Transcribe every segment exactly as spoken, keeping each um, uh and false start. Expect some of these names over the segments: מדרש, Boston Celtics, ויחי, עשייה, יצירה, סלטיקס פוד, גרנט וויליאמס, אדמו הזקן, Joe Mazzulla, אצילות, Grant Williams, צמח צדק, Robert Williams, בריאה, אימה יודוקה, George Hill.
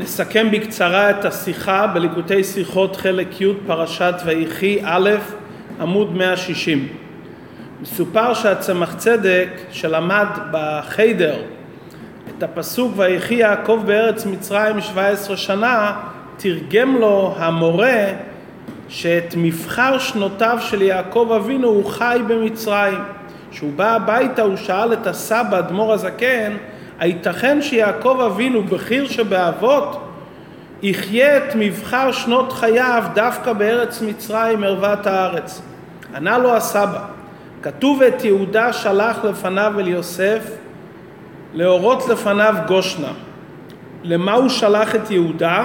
נסכם בקצרה את השיחה בליקוטי שיחות חלק י' פרשת ויחי א' עמוד מאה שישים. מסופר שהצמח צדק שלמד בחיידר את הפסוק ויחי יעקב בארץ מצרים שבע עשרה שנה תרגם לו המורה שאת מבחר שנותיו של יעקב אבינו הוא חי במצרים. כשהוא בא הביתה הוא שאל את הסבא אדמו הזקן, הייתכן שיעקב אבינו בחיר שבאבות יחיה את מבחר שנות חייו דווקא בארץ מצרים ערוות הארץ? ענה לו הסבא, כתוב את יהודה שלח לפניו אל יוסף להורות לפניו גושנה. למה הוא שלח את יהודה?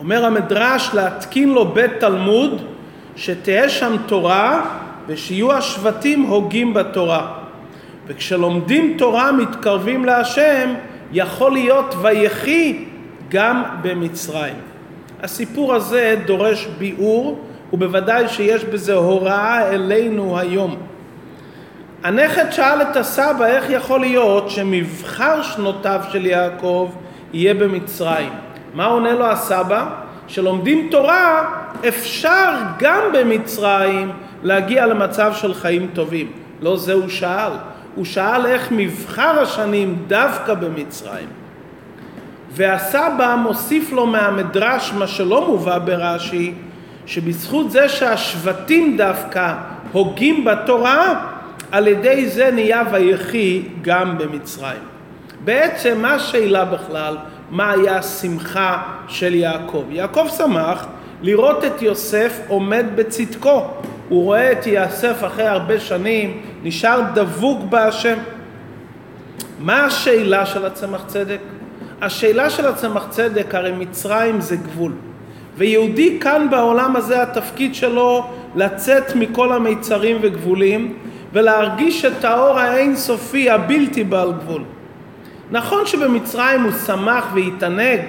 אומר המדרש להתקין לו בית תלמוד שתהיה שם תורה ושיהיו השבטים הוגים בתורה, וכשלומדים תורה מתקרבים להשם, יכול להיות ויחי גם במצרים. הסיפור הזה דורש ביאור, ובוודאי שיש בזה הוראה אלינו היום. הנכד שאל את הסבא איך יכול להיות שמבחר שנותיו של יעקב יהיה במצרים. מה עונה לו הסבא? שלומדים תורה אפשר גם במצרים להגיע למצב של חיים טובים. לא זה הוא שאל. הוא שאל איך מבחר השנים דווקא במצרים. והסבא מוסיף לו מהמדרש מה שלא מובא ברש"י, שבזכות זה שהשבטים דווקא הוגים בתורה, על ידי זה נהיה ויחי גם במצרים. בעצם מה השאלה בכלל? מה היה השמחה של יעקב? יעקב שמח לראות את יוסף עומד בצדקו. הוא רואה את יוסף אחרי הרבה שנים, נשאר דבוק בהשם. מה השאלה של הצמח צדק? השאלה של הצמח צדק, הרי מצרים זה גבול. ויהודי כאן בעולם הזה, התפקיד שלו לצאת מכל המיצרים וגבולים, ולהרגיש את האור האינסופי הבלתי בעל גבול. נכון שבמצרים הוא שמח והתענג,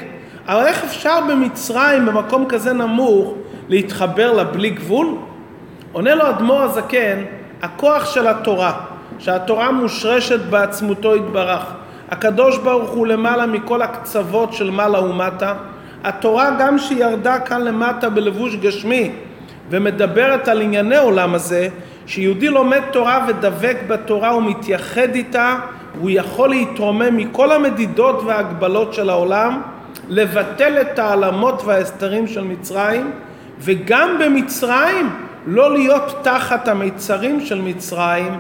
אבל איך אפשר במצרים, במקום כזה נמוך, להתחבר לבלי גבול? עונה לו אדמו הזקן, הכוח של התורה, שהתורה מושרשת בעצמותו יתברך. הקדוש ברוך הוא למעלה מכל הקצוות של מעלה ומטה. התורה גם שירדה כאן למטה בלבוש גשמי, ומדברת על ענייני עולם הזה, שיהודי לומד תורה ודבק בתורה ומתייחד איתה, הוא יכול להתרומם מכל המדידות וההגבלות של העולם, לבטל את העלמות וההסתרים של מצרים, וגם במצרים לא להיות תחת המיצרים של מצרים,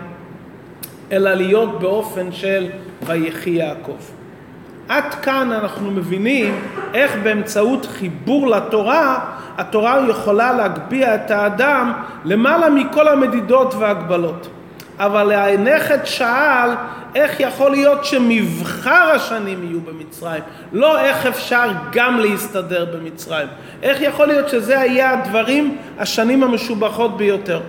אלא להיות באופן של ויחי יעקב. עד כאן אנחנו מבינים איך באמצעות חיבור לתורה, התורה יכולה להגביה את האדם למעלה מכל המדידות וההגבלות. אבל הנכד שאל איך יכול להיות שמבחר השנים יהיו במצרים, לא איך אפשר גם להסתדר במצרים. איך יכול להיות שזה היה הדברים, השנים המשובחות ביותר?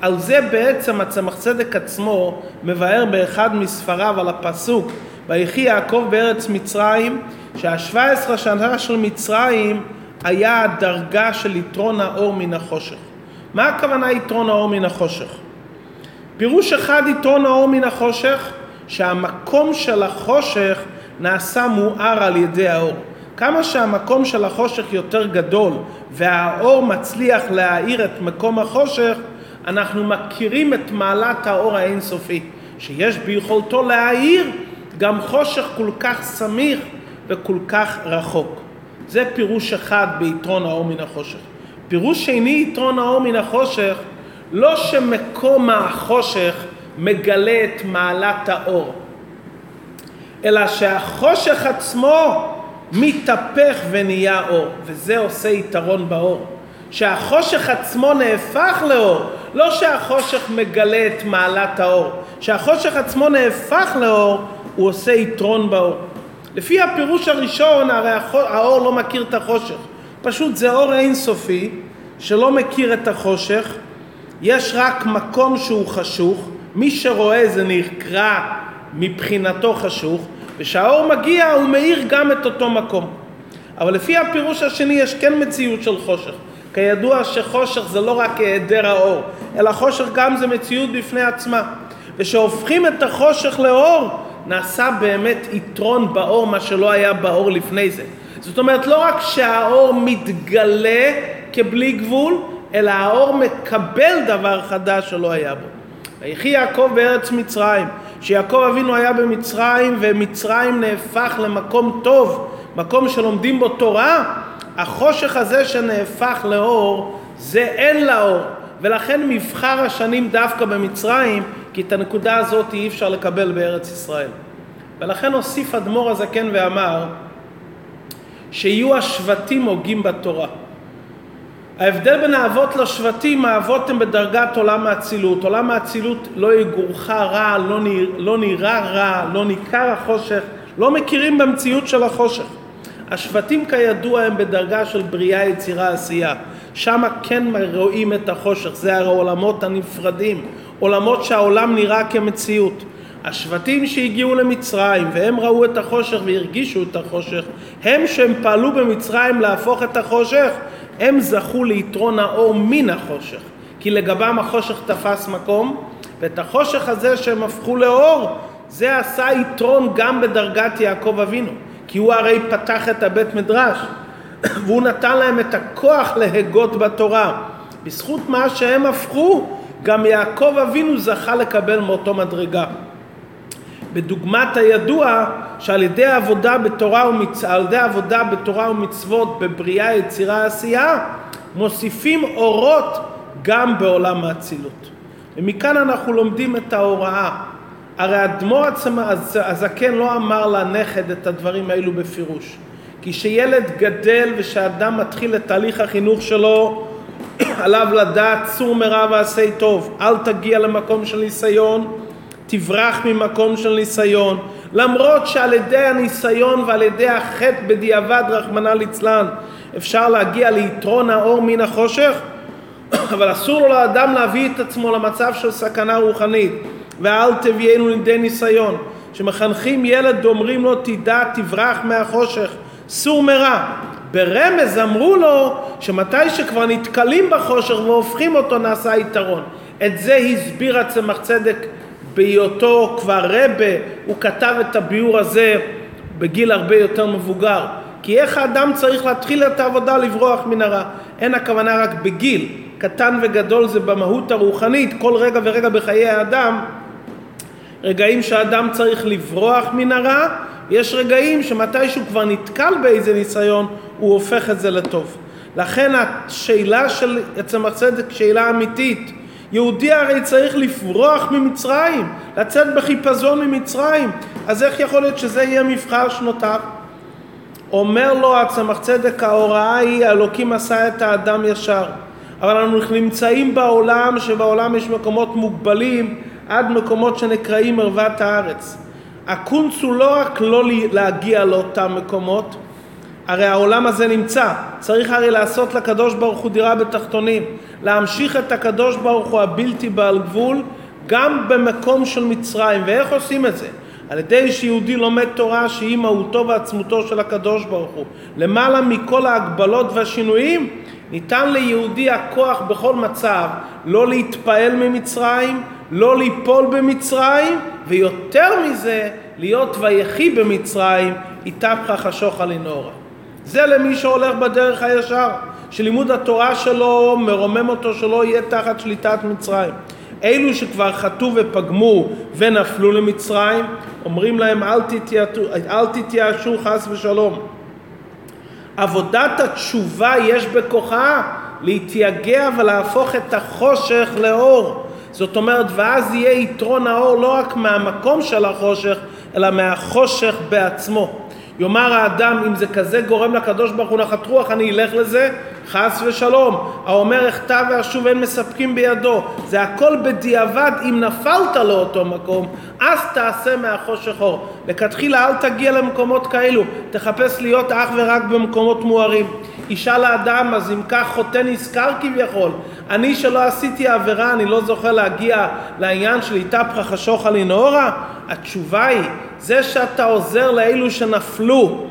על זה בעצם הצמח צדק עצמו מבאר באחד מספריו על הפסוק ויחי יעקב בארץ מצרים, שה-שבע עשרה שנה של מצרים היה הדרגה של יתרון האור מן החושך. מה הכוונה יתרון האור מן החושך? פירוש אחד, יתרון האור מן החושך, שהמקום של החושך נעשה מואר על ידי האור. כמה שהמקום של החושך יותר גדול והאור מצליח להאיר את מקום החושך, אנחנו מכירים את מעלת האור האינסופי, שיש ביכולתו להאיר גם חושך כל כך סמיך וכל כך רחוק. זה פירוש אחד ביתרון האור מן החושך. פירוש שני, יתרון האור מן החושך, לא שמקום החושך מגלה את מעלת האור, אלא שהחושך עצמו מתהפך ונהיה אור, וזה עושה יתרון באור. שהחושך עצמו נהפך לאור, לא שהחושך מגלה את מעלת האור, שהחושך עצמו נהפך לאור, הוא עושה יתרון באור. לפי הפירוש הראשון, הרי האור לא מכיר את החושך, פשוט זה אור אינסופי שלא מכיר את החושך, יש רק מקום שהוא חשוך, מי שרואה זה נקרא מבחינתו חשוך, ושהאור מגיע הוא מאיר גם את אותו מקום. אבל לפי הפירוש השני יש כן מציאות של חושך. כידוע שחושך זה לא רק היעדר האור, אלא חושך גם זה מציאות בפני עצמה. ושהופכים את החושך לאור, נעשה באמת יתרון באור, מה שלא היה באור לפני זה. זאת אומרת, לא רק שהאור מתגלה כבלי גבול, אלא האור מקבל דבר חדש שלא היה בו. ויחי יעקב בארץ מצרים, שיעקב אבינו היה במצרים, ומצרים נהפך למקום טוב, מקום שלומדים בו תורה, החושך הזה שנהפך לאור, זה אין לאור, ולכן מבחר השנים דווקא במצרים, כי את הנקודה הזאת אי אפשר לקבל בארץ ישראל. ולכן הוסיף אדמו הזקן ואמר, שיהיו השבטים הוגים בתורה. ההבדל בין האבות לשבטים, האבות הם בדרגת עולם האצילות. עולם האצילות לא יגורחה רע, לא, נרא, לא נראה רע, לא ניכר החושך, לא מכירים במציאות של החושך. השבטים כידוע הם בדרגה של בריאה, יצירה, עשייה. שם כן רואים את החושך, זה העולמות הנפרדים, עולמות שהעולם נראה כמציאות. השבטים שהגיעו למצרים והם ראו את החושך והרגישו את החושך, הם שהם פעלו במצרים להפוך את החושך, הם זכו ליתרון האור מן החושך, כי לגבם החושך תפס מקום, ואת החושך הזה שהם הפכו לאור, זה עשה יתרון גם בדרגת יעקב אבינו, כי הוא הרי פתח את הבית מדרש, והוא נתן להם את הכוח להגות בתורה. בזכות מה שהם הפכו, גם יעקב אבינו זכה לקבל מאותו מדרגה. בדוגמת הידוע שעל ידי עבודה בתורה ומצ... על ידי עבודה בתורה ומצוות בבריאה, יצירה, עשייה, מוסיפים אורות גם בעולם האצילות. ומכאן אנחנו לומדים את ההוראה. הרי אדמו הזקן לא אמר לנכד את הדברים האלו בפירוש. כי שילד גדל ושאדם מתחיל את תהליך החינוך שלו, עליו לדעת סור מרע ועשה טוב. אל תגיע למקום של ניסיון, תברח ממקום של ניסיון. למרות שעל ידי הניסיון ועל ידי החטא בדיעבד, רחמנא ליצלן, אפשר להגיע ליתרון האור מן החושך, אבל אסור לו לאדם להביא את עצמו למצב של סכנה רוחנית. ואל תביאנו לידי ניסיון. שמחנכים ילד אומרים לו תדע, תברח מהחושך, סור מרע. ברמז אמרו לו שמתי שכבר נתקלים בחושך והופכים אותו נעשה יתרון. את זה הסביר צמח צדק בהיותו כבר רבה. הוא כתב את הביור הזה בגיל הרבה יותר מבוגר. כי איך האדם צריך להתחיל את העבודה לברוח מן הרע? אין הכוונה רק בגיל. קטן וגדול זה במהות הרוחנית. כל רגע ורגע בחיי האדם, רגעים שהאדם צריך לברוח מן הרע, יש רגעים שמתישהו כבר נתקל באיזה ניסיון, הוא הופך את זה לטוב. לכן השאלה של צמח צדק, שאלה אמיתית. יהודי הרי צריך לברוח ממצרים, לצאת בחיפזון ממצרים, אז איך יכול להיות שזה יהיה מבחר שנותיו? אומר לו צמח צדק, ההוראה היא, אלוקים עשה את האדם ישר. אבל אנחנו נמצאים בעולם, שבעולם יש מקומות מוגבלים, עד מקומות שנקראים ערוות הארץ. הקונץ הוא לא רק לא להגיע לאותם מקומות, הרי העולם הזה נמצא. צריך הרי לעשות לקדוש ברוך הוא דירה בתחתונים, להמשיך את הקדוש ברוך הוא הבלתי בעל גבול, גם במקום של מצרים. ואיך עושים את זה? על ידי שיהודי לומד תורה שהיא מהותו ועצמותו של הקדוש ברוך הוא. למעלה מכל ההגבלות והשינויים, ניתן ליהודי הכוח בכל מצב, לא להתפעל ממצרים, לא ליפול במצרים, ויותר מזה, להיות ויחי במצרים, התהפך השוחה לנורא. זה למי שהולך בדרך הישר, שלימוד התורה שלו מרומם אותו שלא יהיה תחת שליטת מצרים. אלו שכבר חטו ופגמו ונפלו למצרים, אומרים להם אל תתייאשו, אל תתייאשו חס ושלום. עבודת התשובה יש בכוחה להתייגע ולהפוך את החושך לאור. זאת אומרת, ואז יהיה יתרון האור לא רק מהמקום של החושך, אלא מהחושך בעצמו. יאמר האדם, אם זה כזה גורם לקדוש ברוך הוא נחת רוח, אני אלך לזה, חס ושלום. האומר אכתב ואשוב אין מספקים בידו. זה הכל בדיעבד, אם נפלת לאותו מקום, אז תעשה מהחושך אור. לכתחילה אל תגיע למקומות כאלו, תחפש להיות אך ורק במקומות מוארים. אישה לאדם, אז אם כך חוטא נזכר כביכול, אני שלא עשיתי עבירה, אני לא זוכה להגיע לעניין של התהפך השוחה לנורא. התשובה היא, זה שאתה עוזר לאלו שנפלו,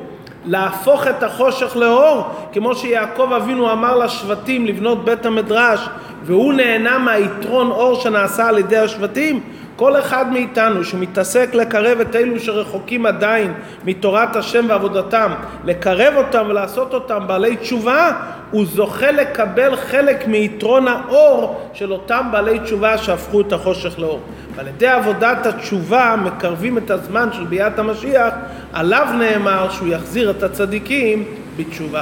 להפוך את החושך לאור, כמו שיעקב אבינו אמר לשבטים לבנות בית המדרש, והוא נהנה מהיתרון אור שנעשה על ידי השבטים, כל אחד מאיתנו שמתעסק לקרב את אלו שרחוקים עדיין מתורת השם ועבודתם, לקרב אותם ולעשות אותם בעלי תשובה, הוא זוכה לקבל חלק מיתרון האור של אותם בעלי תשובה שהפכו את החושך לאור. ועל ידי עבודת התשובה מקרבים את הזמן של ביאת המשיח, עליו נאמר שהוא יחזיר את הצדיקים בתשובה.